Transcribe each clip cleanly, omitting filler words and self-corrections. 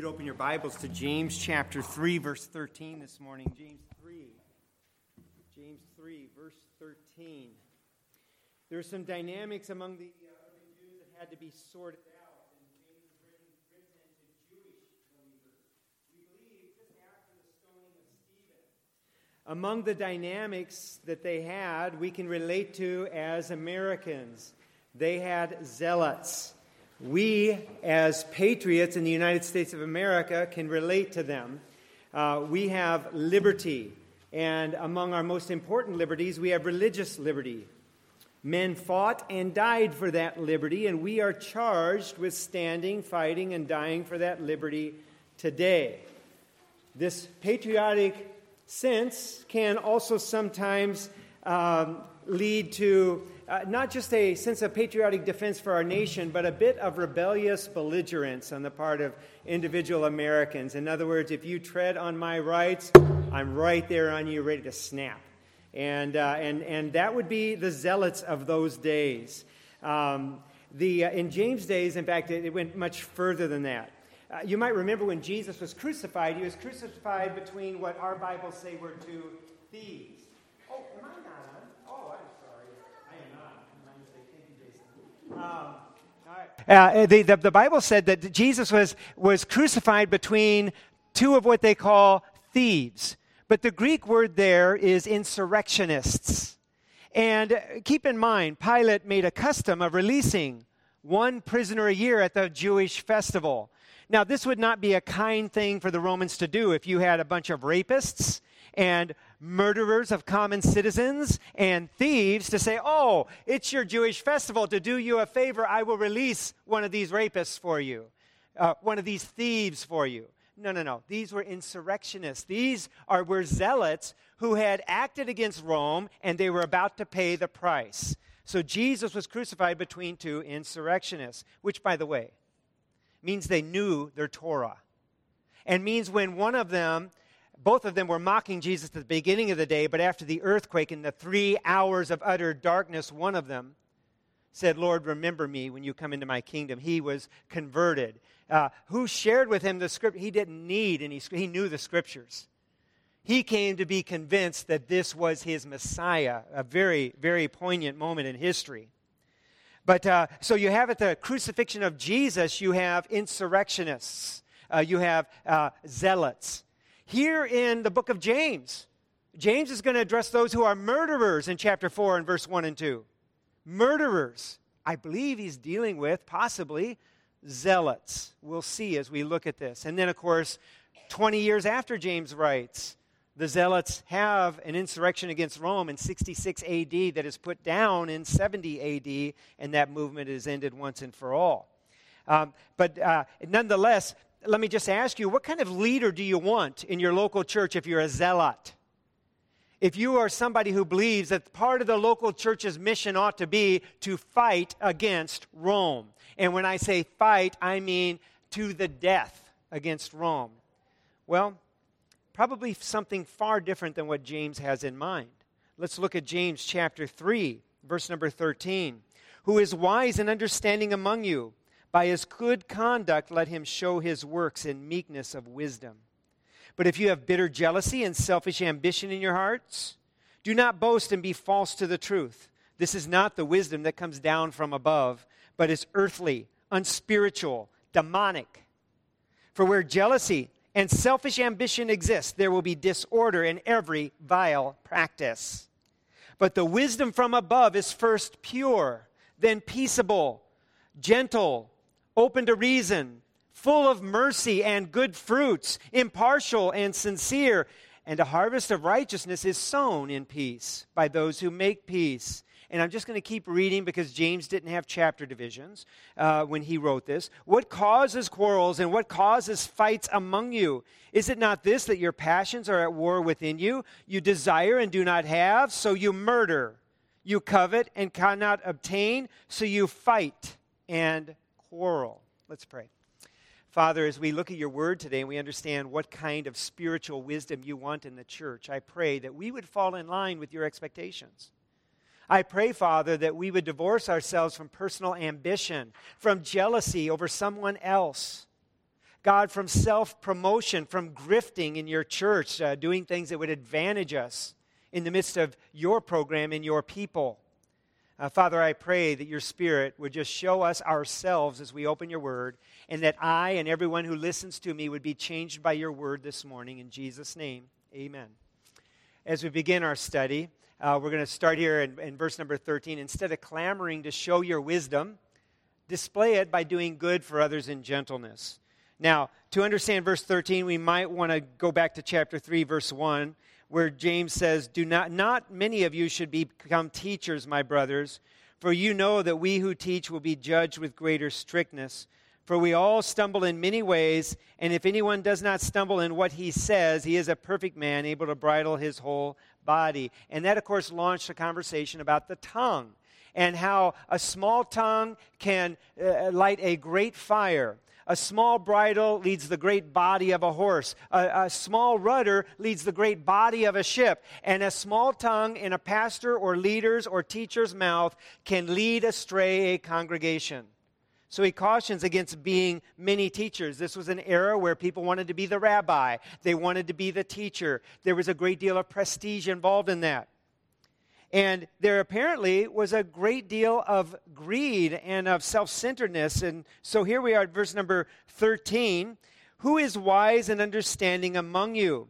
You'd open your Bibles to James chapter 3, verse 13 this morning. James 3, verse 13. There are some dynamics among the Jews that had to be sorted out. Among the dynamics that they had, we can relate to as Americans. They had zealots. We, as patriots in the United States of America, can relate to them. We have liberty, and among our most important liberties, we have religious liberty. Men fought and died for that liberty, and we are charged with standing, fighting, and dying for that liberty today. This patriotic sense can also sometimes lead to not just a sense of patriotic defense for our nation, but a bit of rebellious belligerence on the part of individual Americans. In other words, if you tread on my rights, I'm right there on you, ready to snap. And that would be the zealots of those days. In James' days, in fact, it went much further than that. You might remember when Jesus was crucified, he was crucified between what our Bibles say were two thieves. Oh, am I not on? Oh, I'm sorry. I am not. My mistake. Thank you, Jason. All right. The Bible said that Jesus was crucified between two of what they call thieves. But the Greek word there is insurrectionists. And keep in mind, Pilate made a custom of releasing one prisoner a year at the Jewish festival. Now, this would not be a kind thing for the Romans to do if you had a bunch of rapists and murderers of common citizens and thieves to say, oh, it's your Jewish festival. To do you a favor, I will release one of these rapists for you, one of these thieves for you. No. These were insurrectionists. These were zealots who had acted against Rome, and they were about to pay the price. So Jesus was crucified between two insurrectionists, which, by the way, means they knew their Torah. And means when both of them were mocking Jesus at the beginning of the day, but after the earthquake and the 3 hours of utter darkness, one of them said, Lord, remember me when you come into my kingdom. He was converted. Who shared with him the scripture? He didn't need any. He knew the scriptures. He came to be convinced that this was his Messiah, a very, very poignant moment in history. But so you have at the crucifixion of Jesus, you have insurrectionists, you have zealots. Here in the book of James, James is going to address those who are murderers in chapter 4 and verse 1 and 2. Murderers. I believe he's dealing with possibly zealots. We'll see as we look at this. And then, of course, 20 years after James writes, the zealots have an insurrection against Rome in 66 AD that is put down in 70 AD, and that movement is ended once and for all. But nonetheless, let me just ask you, what kind of leader do you want in your local church if you're a zealot? If you are somebody who believes that part of the local church's mission ought to be to fight against Rome. And when I say fight, I mean to the death against Rome. Well, probably something far different than what James has in mind. Let's look at James chapter 3, verse number 13. Who is wise and understanding among you? By his good conduct let him show his works in meekness of wisdom. But if you have bitter jealousy and selfish ambition in your hearts, do not boast and be false to the truth. This is not the wisdom that comes down from above, but is earthly, unspiritual, demonic. For where jealousy and selfish ambition exists, there will be disorder in every vile practice. But the wisdom from above is first pure, then peaceable, gentle, open to reason, full of mercy and good fruits, impartial and sincere. And a harvest of righteousness is sown in peace by those who make peace. And I'm just going to keep reading because James didn't have chapter divisions when he wrote this. What causes quarrels and what causes fights among you? Is it not this, that your passions are at war within you? You desire and do not have, so you murder. You covet and cannot obtain, so you fight and quarrel. Let's pray. Father, as we look at your word today and we understand what kind of spiritual wisdom you want in the church, I pray that we would fall in line with your expectations. I pray, Father, that we would divorce ourselves from personal ambition, from jealousy over someone else, God, from self-promotion, from grifting in your church, doing things that would advantage us in the midst of your program and your people. Father, I pray that your Spirit would just show us ourselves as we open your word, and that I and everyone who listens to me would be changed by your word this morning. In Jesus' name, amen. As we begin our study, we're going to start here in verse number 13. Instead of clamoring to show your wisdom, display it by doing good for others in gentleness. Now, to understand verse 13, we might want to go back to chapter 3, verse 1, where James says, not many of you should become teachers, my brothers, for you know that we who teach will be judged with greater strictness. For we all stumble in many ways, and if anyone does not stumble in what he says, he is a perfect man, able to bridle his whole body. And that, of course, launched a conversation about the tongue and how a small tongue can light a great fire. A small bridle leads the great body of a horse. A small rudder leads the great body of a ship. And a small tongue in a pastor or leader's or teacher's mouth can lead astray a congregation. So he cautions against being many teachers. This was an era where people wanted to be the rabbi. They wanted to be the teacher. There was a great deal of prestige involved in that. And there apparently was a great deal of greed and of self-centeredness. And so here we are at verse number 13. Who is wise and understanding among you?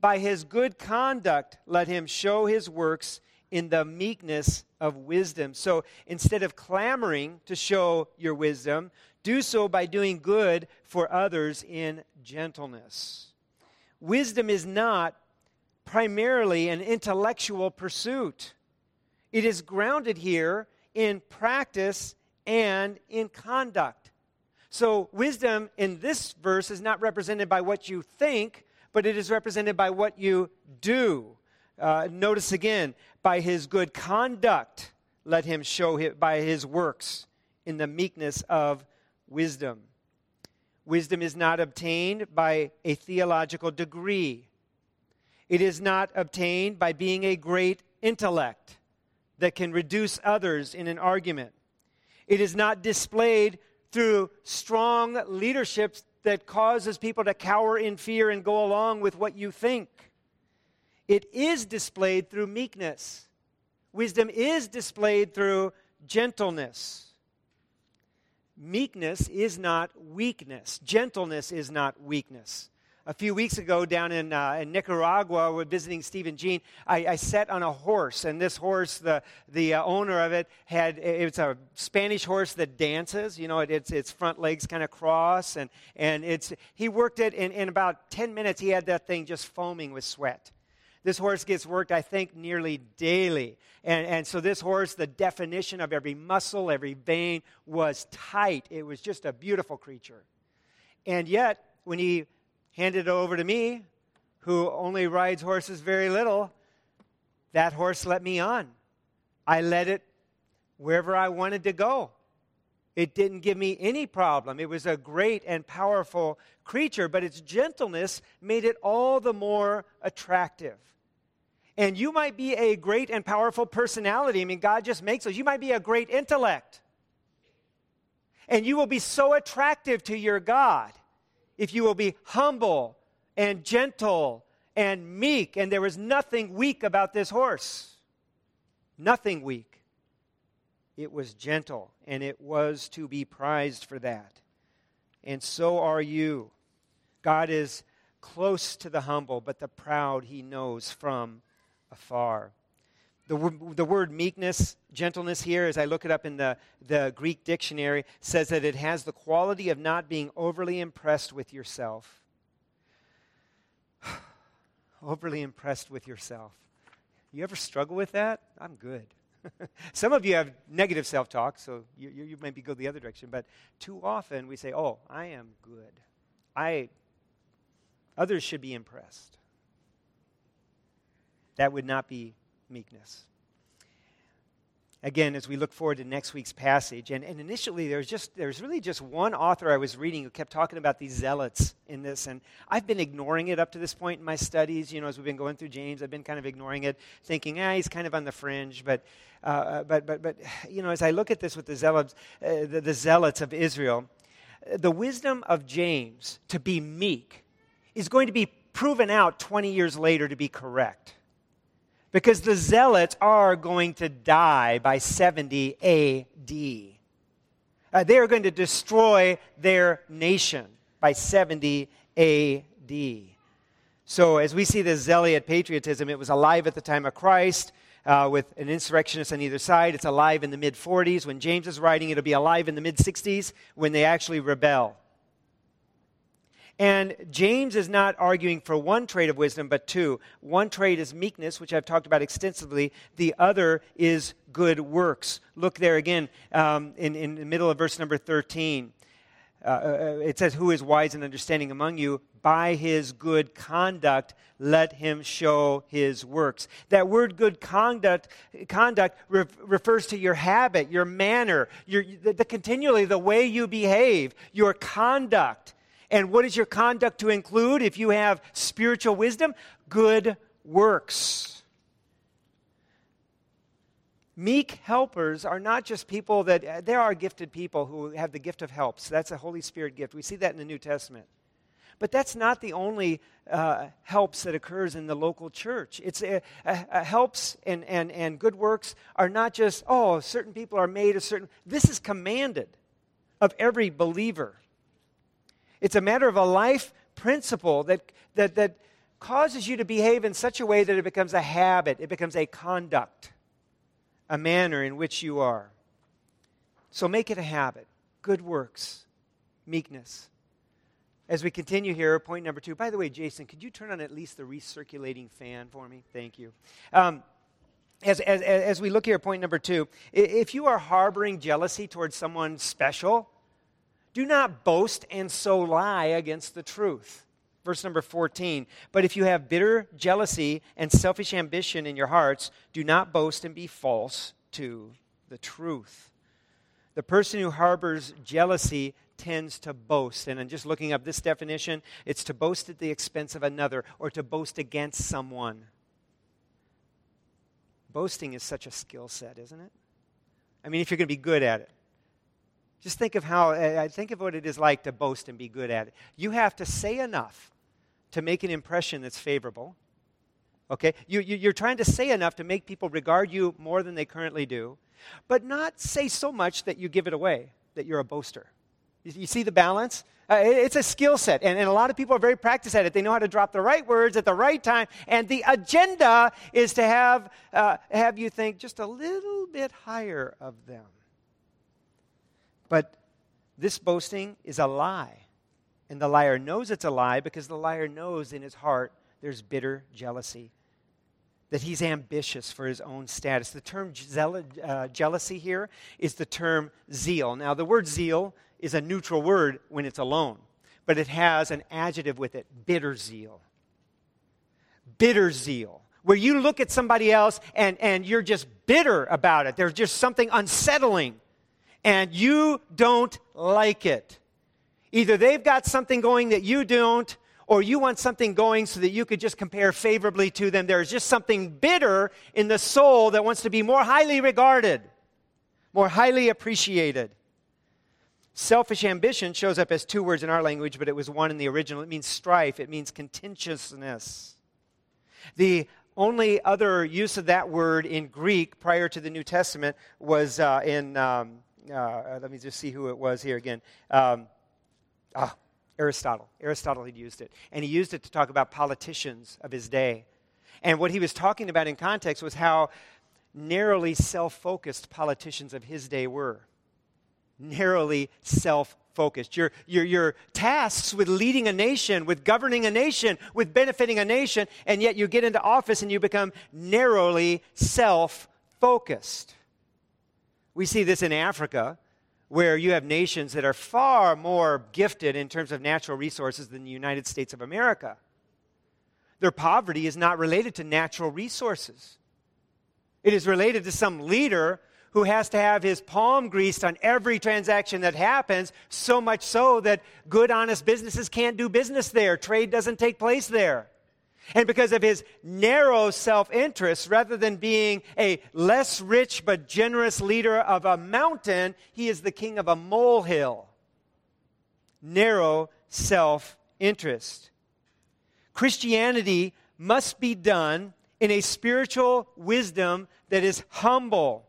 By his good conduct, let him show his works in the meekness of wisdom. So instead of clamoring to show your wisdom, do so by doing good for others in gentleness. Wisdom is not primarily an intellectual pursuit. It is grounded here in practice and in conduct. So wisdom in this verse is not represented by what you think, but it is represented by what you do. Notice again, by his good conduct, let him show it by his works in the meekness of wisdom. Wisdom is not obtained by a theological degree. It is not obtained by being a great intellect that can reduce others in an argument. It is not displayed through strong leadership that causes people to cower in fear and go along with what you think. It is displayed through meekness. Wisdom is displayed through gentleness. Meekness is not weakness. Gentleness is not weakness. A few weeks ago down in Nicaragua, we're visiting Steve and Jean. I sat on a horse, and this horse, the owner of it, it's a Spanish horse that dances. You know, its front legs kind of cross, and he worked it in about 10 minutes. He had that thing just foaming with sweat. This horse gets worked, I think, nearly daily. And so this horse, the definition of every muscle, every vein was tight. It was just a beautiful creature. And yet, when he handed it over to me, who only rides horses very little, that horse let me on. I led it wherever I wanted to go. It didn't give me any problem. It was a great and powerful creature, but its gentleness made it all the more attractive. And you might be a great and powerful personality. I mean, God just makes those. You might be a great intellect. And you will be so attractive to your God if you will be humble and gentle and meek. And there was nothing weak about this horse. Nothing weak. It was gentle, and it was to be prized for that. And so are you. God is close to the humble, but the proud he knows from afar. The word meekness, gentleness here, as I look it up in the Greek dictionary, says that it has the quality of not being overly impressed with yourself. Overly impressed with yourself. You ever struggle with that? I'm good. Some of you have negative self-talk, so you maybe go the other direction. But too often we say, oh, I am good. Others should be impressed. That would not be meekness. Again, as we look forward to next week's passage, and initially there's really just one author I was reading who kept talking about these zealots in this, and I've been ignoring it up to this point in my studies. You know, as we've been going through James, I've been kind of ignoring it, thinking, he's kind of on the fringe. But you know, as I look at this with the zealots of Israel, the wisdom of James to be meek is going to be proven out 20 years later to be correct. Because the zealots are going to die by 70 A.D. They are going to destroy their nation by 70 A.D. So as we see the zealot patriotism, it was alive at the time of Christ with an insurrectionist on either side. It's alive in the mid-40s. When James is writing, it'll be alive in the mid-60s when they actually rebel. And James is not arguing for one trait of wisdom, but two. One trait is meekness, which I've talked about extensively. The other is good works. Look there again in the middle of verse number 13. It says, "Who is wise and understanding among you? By his good conduct, let him show his works." That word good conduct refers to your habit, your manner, continually the way you behave, your conduct. And what is your conduct to include if you have spiritual wisdom? Good works. Meek helpers are not just people that, there are gifted people who have the gift of helps. That's a Holy Spirit gift. We see that in the New Testament. But that's not the only helps that occurs in the local church. It's helps and good works are not just, oh, certain people are made a certain, this is commanded of every believer. It's a matter of a life principle that causes you to behave in such a way that it becomes a habit, it becomes a conduct, a manner in which you are. So make it a habit. Good works, meekness. As we continue here, point number 2. By the way, Jason, could you turn on at least the recirculating fan for me? Thank you. As we look here, point number 2, if you are harboring jealousy towards someone special, do not boast and so lie against the truth. Verse number 14. But if you have bitter jealousy and selfish ambition in your hearts, do not boast and be false to the truth. The person who harbors jealousy tends to boast. And I'm just looking up this definition. It's to boast at the expense of another or to boast against someone. Boasting is such a skill set, isn't it? I mean, if you're going to be good at it. Just think of what it is like to boast and be good at it. You have to say enough to make an impression that's favorable. Okay? You're trying to say enough to make people regard you more than they currently do, but not say so much that you give it away, that you're a boaster. You see the balance? It's a skill set, and a lot of people are very practiced at it. They know how to drop the right words at the right time, and the agenda is to have you think just a little bit higher of them. But this boasting is a lie. And the liar knows it's a lie because the liar knows in his heart there's bitter jealousy, that he's ambitious for his own status. The term jealousy here is the term zeal. Now, the word zeal is a neutral word when it's alone, but it has an adjective with it, bitter zeal. Bitter zeal, where you look at somebody else and you're just bitter about it. There's just something unsettling. And you don't like it. Either they've got something going that you don't, or you want something going so that you could just compare favorably to them. There's just something bitter in the soul that wants to be more highly regarded, more highly appreciated. Selfish ambition shows up as 2 words in our language, but it was 1 in the original. It means strife. It means contentiousness. The only other use of that word in Greek prior to the New Testament was let me just see who it was here again. Aristotle. Aristotle had used it. And he used it to talk about politicians of his day. And what he was talking about in context was how narrowly self-focused politicians of his day were. Narrowly self-focused. Your tasks with leading a nation, with governing a nation, with benefiting a nation, and yet you get into office and you become narrowly self-focused. We see this in Africa, where you have nations that are far more gifted in terms of natural resources than the United States of America. Their poverty is not related to natural resources. It is related to some leader who has to have his palm greased on every transaction that happens, so much so that good, honest businesses can't do business there. Trade doesn't take place there. And because of his narrow self-interest, rather than being a less rich but generous leader of a mountain, he is the king of a molehill. narrow self-interest. Christianity must be done in a spiritual wisdom that is humble.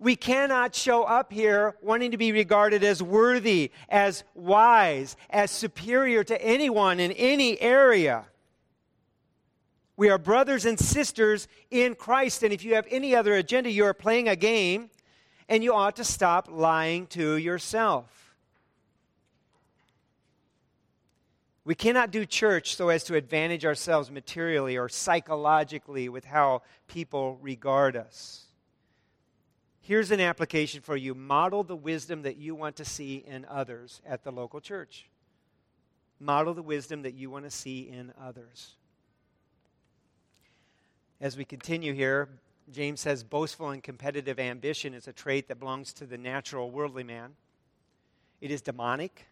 We cannot show up here wanting to be regarded as worthy, as wise, as superior to anyone in any area. We are brothers and sisters in Christ, and if you have any other agenda, you are playing a game, and you ought to stop lying to yourself. We cannot do church so as to advantage ourselves materially or psychologically with how people regard us. Here's an application for you. Model the wisdom that you want to see in others at the local church. Model the wisdom that you want to see in others. As we continue here, James says, boastful and competitive ambition is a trait that belongs to the natural worldly man. It is demonic.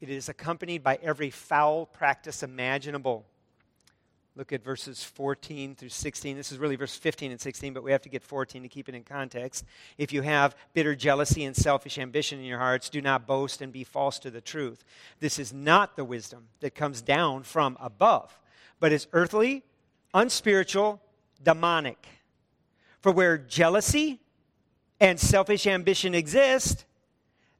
It is accompanied by every foul practice imaginable. Look at verses 14 through 16. This is really verse 15 and 16, but we have to get 14 to keep it in context. If you have bitter jealousy and selfish ambition in your hearts, do not boast and be false to the truth. This is not the wisdom that comes down from above, but is earthly, unspiritual, demonic. For where jealousy and selfish ambition exist,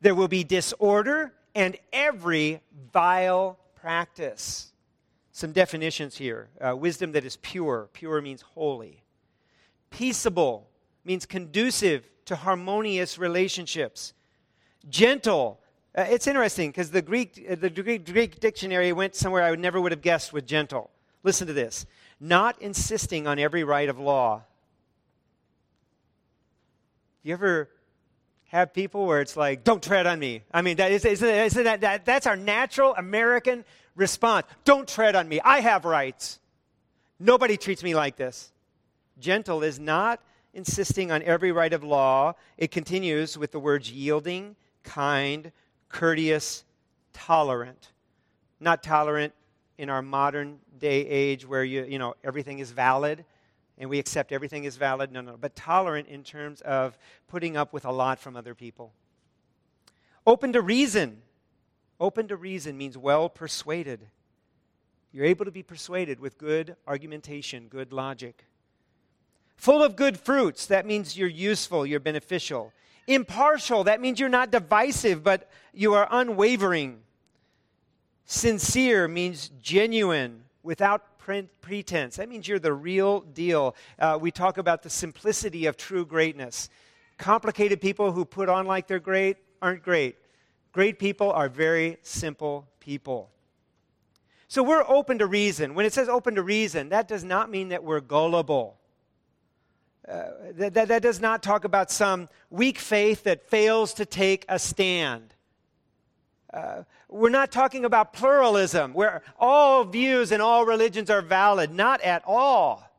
there will be disorder and every vile practice. Some definitions here. Wisdom that is pure. Pure means holy. Peaceable means conducive to harmonious relationships. Gentle. It's interesting because the Greek dictionary went somewhere I never would have guessed with gentle. Listen to this. Not insisting on every right of law. You ever have people where it's like, don't tread on me. I mean, that's our natural American response. Don't tread on me. I have rights. Nobody treats me like this. Gentle is not insisting on every right of law. It continues with the words yielding, kind, courteous, tolerant. Not tolerant in our modern day age where, you know, everything is valid. And we accept everything is valid. No. But tolerant in terms of putting up with a lot from other people. Open to reason. Open to reason means well persuaded. You're able to be persuaded with good argumentation, good logic. Full of good fruits. That means you're useful, you're beneficial. Impartial. That means you're not divisive, but you are unwavering. Sincere means genuine, without pretense. That means you're the real deal. We talk about the simplicity of true greatness. Complicated people who put on like they're great aren't great. Great people are very simple people. So we're open to reason. When it says open to reason, that does not mean that we're gullible. That does not talk about some weak faith that fails to take a stand. We're not talking about pluralism, where all views and all religions are valid. Not at all.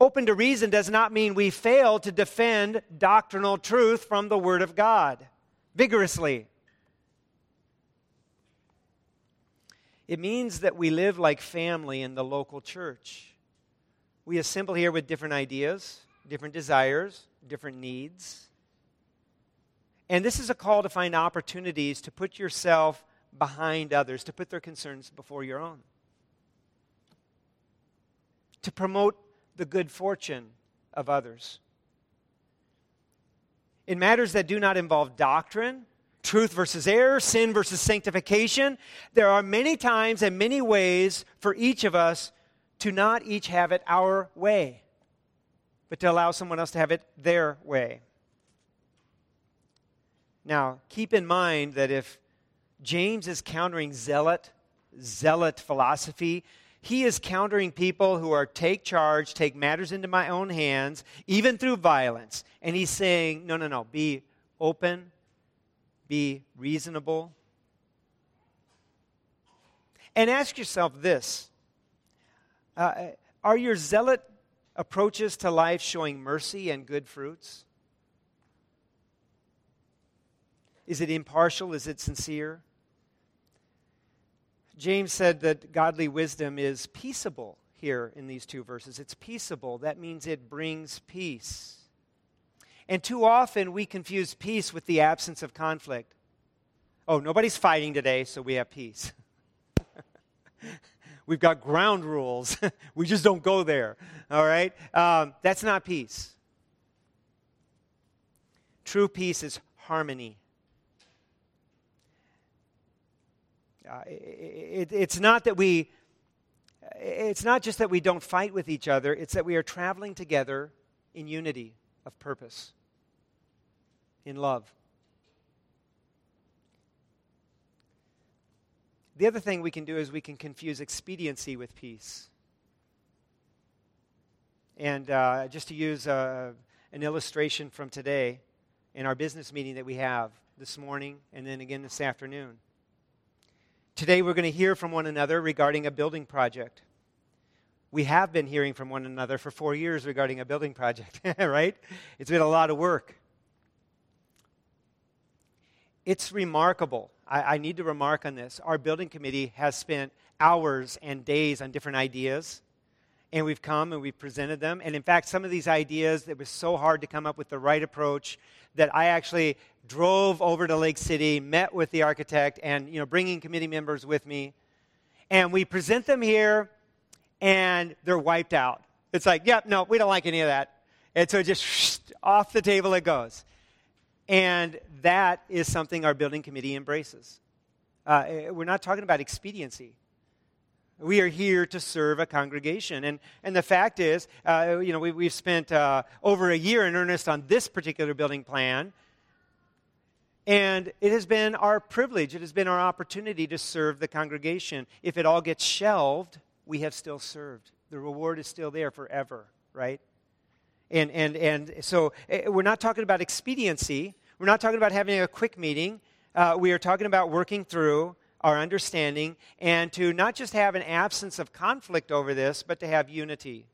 Open to reason does not mean we fail to defend doctrinal truth from the Word of God vigorously. It means that we live like family in the local church. We assemble here with different ideas, different desires, different needs. And this is a call to find opportunities to put yourself behind others, to put their concerns before your own, to promote the good fortune of others. In matters that do not involve doctrine, truth versus error, sin versus sanctification, there are many times and many ways for each of us to not each have it our way, but to allow someone else to have it their way. Now, keep in mind that if James is countering zealot philosophy, he is countering people who are take charge, take matters into my own hands, even through violence. And he's saying, no, be open, be reasonable. And ask yourself this, are your zealot approaches to life showing mercy and good fruits? Is it impartial? Is it sincere? James said that godly wisdom is peaceable here in these two verses. It's peaceable. That means it brings peace. And too often we confuse peace with the absence of conflict. Oh, nobody's fighting today, so we have peace. We've got ground rules. We just don't go there, all right? That's not peace. True peace is harmony. It's not just that we don't fight with each other, it's that we are traveling together in unity of purpose, in love. The other thing we can do is we can confuse expediency with peace. And just to use an illustration from today in our business meeting that we have this morning and then again this afternoon. Today we're going to hear from one another regarding a building project. We have been hearing from one another for 4 years regarding a building project, right? It's been a lot of work. It's remarkable. I need to remark on this. Our building committee has spent hours and days on different ideas, and we've come and we've presented them. And in fact, some of these ideas, it was so hard to come up with the right approach that I actually drove over to Lake City, met with the architect, and bringing committee members with me. And we present them here, and they're wiped out. It's like, yep, no, we don't like any of that. And so just off the table it goes. And that is something our building committee embraces. We're not talking about expediency. We are here to serve a congregation. And the fact is, we've spent over a year in earnest on this particular building plan. And it has been our privilege, it has been our opportunity to serve the congregation. If it all gets shelved, we have still served. The reward is still there forever, right? And so we're not talking about expediency. We're not talking about having a quick meeting. We are talking about working through our understanding and to not just have an absence of conflict over this, but to have unity.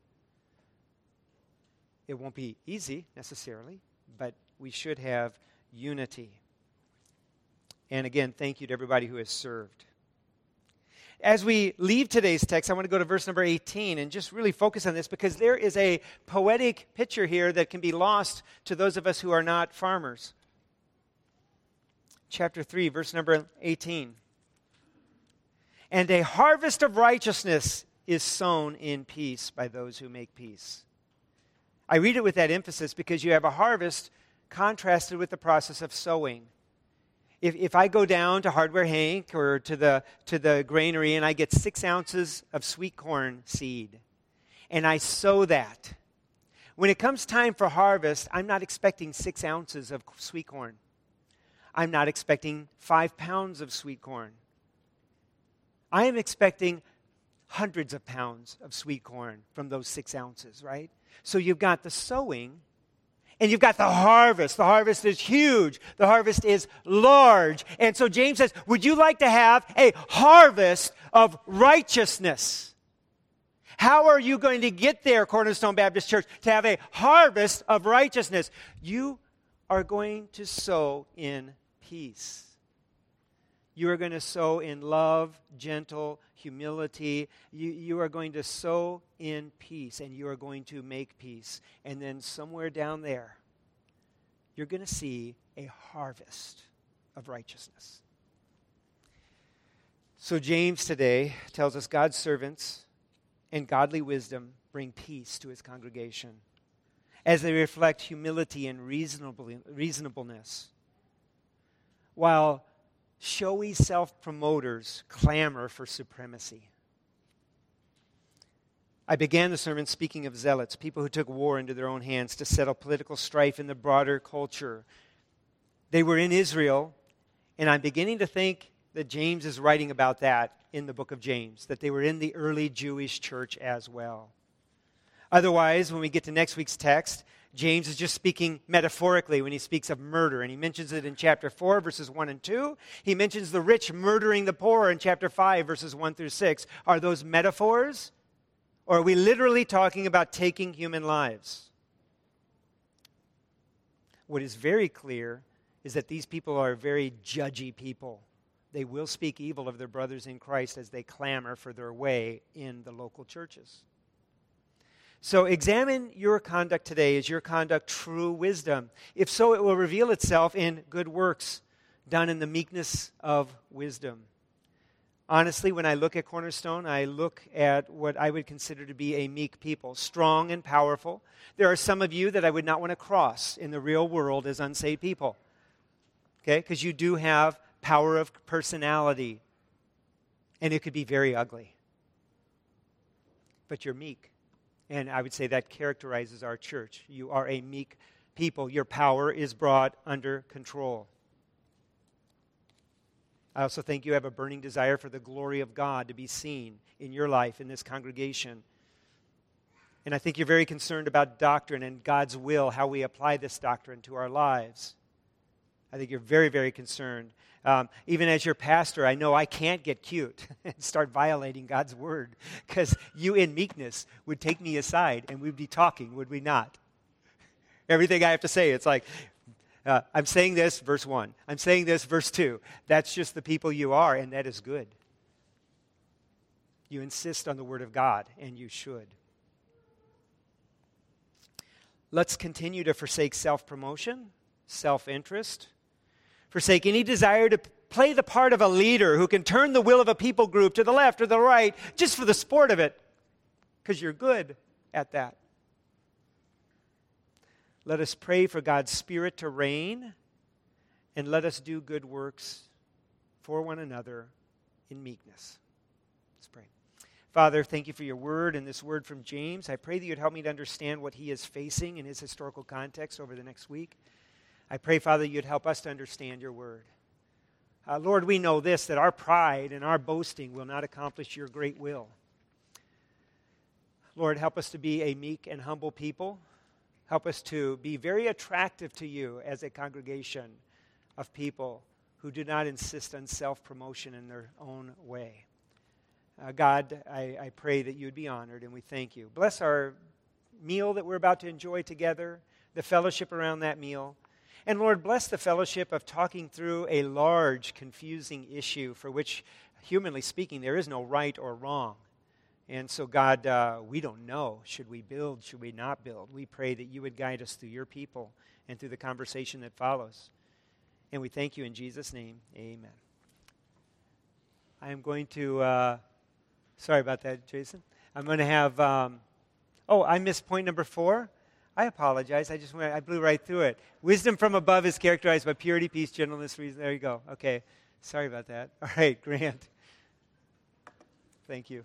It won't be easy necessarily, but we should have unity. And again, thank you to everybody who has served. As we leave today's text, I want to go to verse number 18 and just really focus on this because there is a poetic picture here that can be lost to those of us who are not farmers. Chapter 3, verse number 18. And a harvest of righteousness is sown in peace by those who make peace. I read it with that emphasis because you have a harvest contrasted with the process of sowing. If I go down to Hardware Hank or to the granary and I get 6 ounces of sweet corn seed and I sow that, when it comes time for harvest, I'm not expecting 6 ounces of sweet corn. I'm not expecting 5 pounds of sweet corn. I am expecting hundreds of pounds of sweet corn from those 6 ounces, right? So you've got the sowing. And you've got the harvest. The harvest is huge. The harvest is large. And so James says, would you like to have a harvest of righteousness? How are you going to get there, Cornerstone Baptist Church, to have a harvest of righteousness? You are going to sow in peace. You are going to sow in love, gentle humility. You are going to sow in peace, and you are going to make peace. And then somewhere down there, you're going to see a harvest of righteousness. So James today tells us God's servants and godly wisdom bring peace to his congregation as they reflect humility and reasonableness. While showy self-promoters clamor for supremacy. I began the sermon speaking of zealots, people who took war into their own hands to settle political strife in the broader culture. They were in Israel, and I'm beginning to think that James is writing about that in the book of James, that they were in the early Jewish church as well. Otherwise, when we get to next week's text, James is just speaking metaphorically when he speaks of murder, and he mentions it in chapter 4, verses 1 and 2. He mentions the rich murdering the poor in chapter 5, verses 1 through 6. Are those metaphors, or are we literally talking about taking human lives? What is very clear is that these people are very judgy people. They will speak evil of their brothers in Christ as they clamor for their way in the local churches. So examine your conduct today. Is your conduct true wisdom? If so, it will reveal itself in good works, done in the meekness of wisdom. Honestly, when I look at Cornerstone, I look at what I would consider to be a meek people, strong and powerful. There are some of you that I would not want to cross in the real world as unsaved people, okay? Because you do have power of personality, and it could be very ugly. But you're meek, and I would say that characterizes our church. You are a meek people. Your power is brought under control. I also think you have a burning desire for the glory of God to be seen in your life, in this congregation. And I think you're very concerned about doctrine and God's will, how we apply this doctrine to our lives. I think you're very, very concerned. Even as your pastor, I know I can't get cute and start violating God's word, because you in meekness would take me aside and we'd be talking, would we not? Everything I have to say, it's like, I'm saying this, verse 1. I'm saying this, verse 2. That's just the people you are, and that is good. You insist on the word of God, and you should. Let's continue to forsake self-promotion, self-interest. Forsake any desire to play the part of a leader who can turn the will of a people group to the left or the right just for the sport of it, because you're good at that. Let us pray for God's Spirit to reign, and let us do good works for one another in meekness. Let's pray. Father, thank you for your word and this word from James. I pray that you'd help me to understand what he is facing in his historical context over the next week. I pray, Father, you'd help us to understand your word. Lord, we know this, that our pride and our boasting will not accomplish your great will. Lord, help us to be a meek and humble people. Help us to be very attractive to you as a congregation of people who do not insist on self-promotion in their own way. God, I pray that you would be honored, and we thank you. Bless our meal that we're about to enjoy together, the fellowship around that meal. And Lord, bless the fellowship of talking through a large, confusing issue for which, humanly speaking, there is no right or wrong. And so, God, we don't know. Should we build? Should we not build? We pray that you would guide us through your people and through the conversation that follows. And we thank you in Jesus' name. Amen. I am going to, sorry about that, Jason. I'm going to have, I missed point number 4. I apologize. I blew right through it. Wisdom from above is characterized by purity, peace, gentleness, reason. There you go. Okay. Sorry about that. All right, Grant. Thank you.